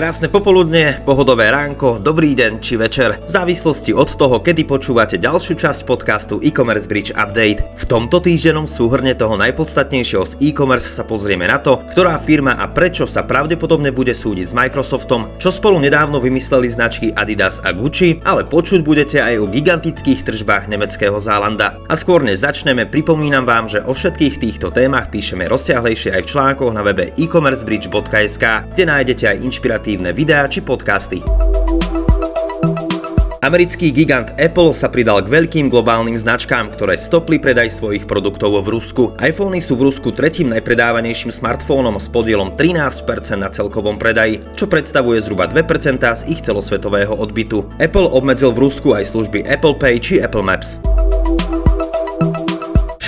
Krásne popoludne, pohodové ránko, dobrý deň či večer, v závislosti od toho, kedy počúvate ďalšiu časť podcastu E-commerce Bridge Update. V tomto týždennom súhrne toho najpodstatnejšieho z e-commerce sa pozrieme na to, ktorá firma a prečo sa pravdepodobne bude súdiť s Microsoftom, čo spolu nedávno vymysleli značky Adidas a Gucci, ale počuť budete aj o gigantických tržbách nemeckého Zalanda. A skôr než začneme, pripomínam vám, že o všetkých týchto témach píšeme rozsiahlejšie aj v článkoch na webe e-commercebridge.sk, kde nájdete aj inšpiratívne videá či podcasty. Americký gigant Apple sa pridal k veľkým globálnym značkám, ktoré stopli predaj svojich produktov v Rusku. iPhony sú v Rusku tretím najpredávanejším smartfónom s podielom 13% na celkovom predaji, čo predstavuje zhruba 2% z ich celosvetového odbytu. Apple obmedzil v Rusku aj služby Apple Pay či Apple Maps.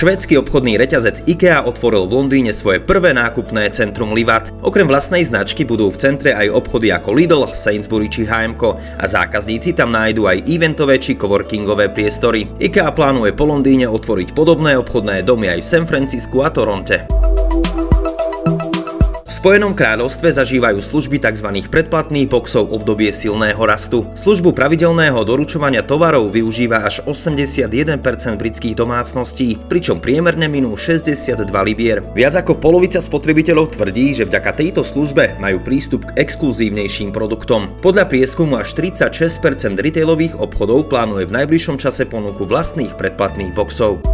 Švédsky obchodný reťazec IKEA otvoril v Londýne svoje prvé nákupné centrum Livat. Okrem vlastnej značky budú v centre aj obchody ako Lidl, Sainsbury či H&M a zákazníci tam nájdú aj eventové či coworkingové priestory. IKEA plánuje po Londýne otvoriť podobné obchodné domy aj v San Francisku a Toronte. V Spojenom kráľovstve zažívajú služby tzv. Predplatných boxov obdobie silného rastu. Službu pravidelného doručovania tovarov využíva až 81% britských domácností, pričom priemerne minú 62 libier. Viac ako polovica spotrebiteľov tvrdí, že vďaka tejto službe majú prístup k exkluzívnejším produktom. Podľa prieskumu až 36% retailových obchodov plánuje v najbližšom čase ponuku vlastných predplatných boxov.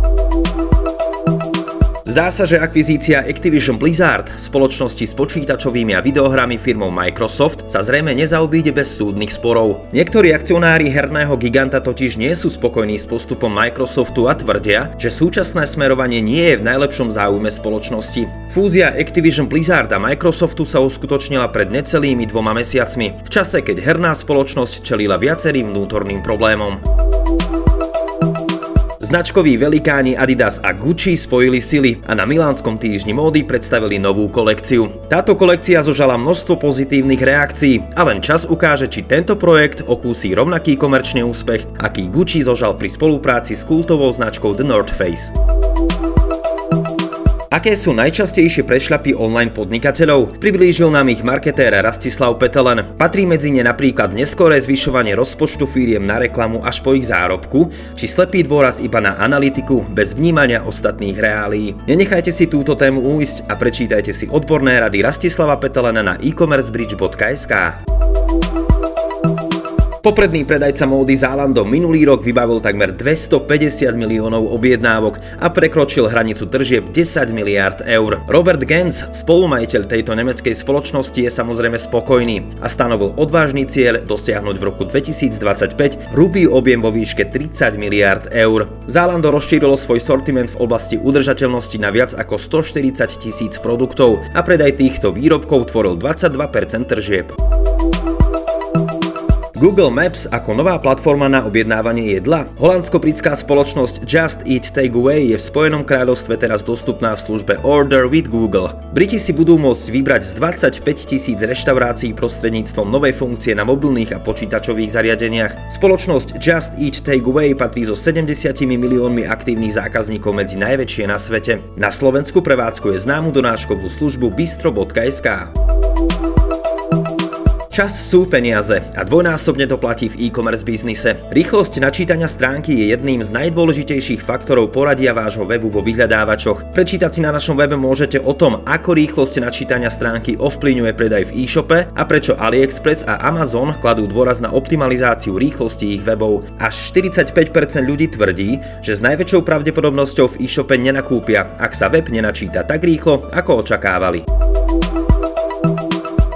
Zdá sa, že akvizícia Activision Blizzard, spoločnosti s počítačovými a videohrami firmou Microsoft, sa zrejme nezaobíde bez súdnych sporov. Niektorí akcionári herného giganta totiž nie sú spokojní s postupom Microsoftu a tvrdia, že súčasné smerovanie nie je v najlepšom záujme spoločnosti. Fúzia Activision Blizzard a Microsoftu sa uskutočnila pred necelými 2 mesiacmi, v čase, keď herná spoločnosť čelila viacerým vnútorným problémom. Značkoví velikáni Adidas a Gucci spojili sily a na Milánskom týždni módy predstavili novú kolekciu. Táto kolekcia zožala množstvo pozitívnych reakcií a len čas ukáže, či tento projekt okúsi rovnaký komerčný úspech, aký Gucci zožal pri spolupráci s kultovou značkou The North Face. Aké sú najčastejšie prešľapy online podnikateľov? Priblížil nám ich marketér Rastislav Petelen. Patrí medzi ne napríklad neskoré zvyšovanie rozpočtu firiem na reklamu až po ich zárobku, či slepý dôraz iba na analytiku bez vnímania ostatných reálií. Nenechajte si túto tému újsť a prečítajte si odborné rady Rastislava Petelena na e-commercebridge.sk. Popredný predajca módy Zalando minulý rok vybavil takmer 250 miliónov objednávok a prekročil hranicu tržieb 10 miliárd eur. Robert Gens, spolumajiteľ tejto nemeckej spoločnosti, je samozrejme spokojný a stanovil odvážny cieľ dosiahnuť v roku 2025 hrubý objem vo výške 30 miliárd eur. Zalando rozšírilo svoj sortiment v oblasti udržateľnosti na viac ako 140 000 produktov a predaj týchto výrobkov tvoril 22% tržieb. Google Maps ako nová platforma na objednávanie jedla. Holandsko-britská spoločnosť Just Eat Takeaway je v Spojenom kráľovstve teraz dostupná v službe Order with Google. Briti si budú môcť vybrať z 25 000 reštaurácií prostredníctvom novej funkcie na mobilných a počítačových zariadeniach. Spoločnosť Just Eat Takeaway patrí so 70 miliónmi aktívnych zákazníkov medzi najväčšie na svete. Na Slovensku prevádzkuje známu donáškovú službu bistro.sk. Čas sú peniaze a dvojnásobne to platí v e-commerce biznise. Rýchlosť načítania stránky je jedným z najdôležitejších faktorov poradia vášho webu vo vyhľadávačoch. Prečítať si na našom webe môžete o tom, ako rýchlosť načítania stránky ovplyvňuje predaj v e-shope a prečo AliExpress a Amazon kladú dôraz na optimalizáciu rýchlosti ich webov. Až 45% ľudí tvrdí, že s najväčšou pravdepodobnosťou v e-shope nenakúpia, ak sa web nenačíta tak rýchlo, ako očakávali.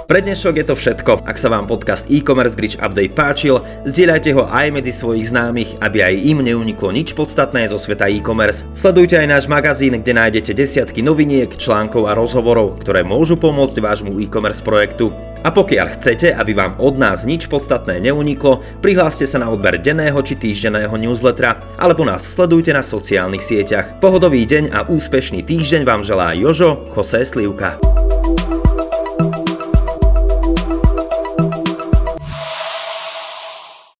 Pre dnešok je to všetko. Ak sa vám podcast e-commerce Bridge Update páčil, zdieľajte ho aj medzi svojich známych, aby aj im neuniklo nič podstatné zo sveta e-commerce. Sledujte aj náš magazín, kde nájdete desiatky noviniek, článkov a rozhovorov, ktoré môžu pomôcť vášmu e-commerce projektu. A pokiaľ chcete, aby vám od nás nič podstatné neuniklo, prihláste sa na odber denného či týždenného newslettera, alebo nás sledujte na sociálnych sieťach. Pohodový deň a úspešný týždeň vám želá José Slivka.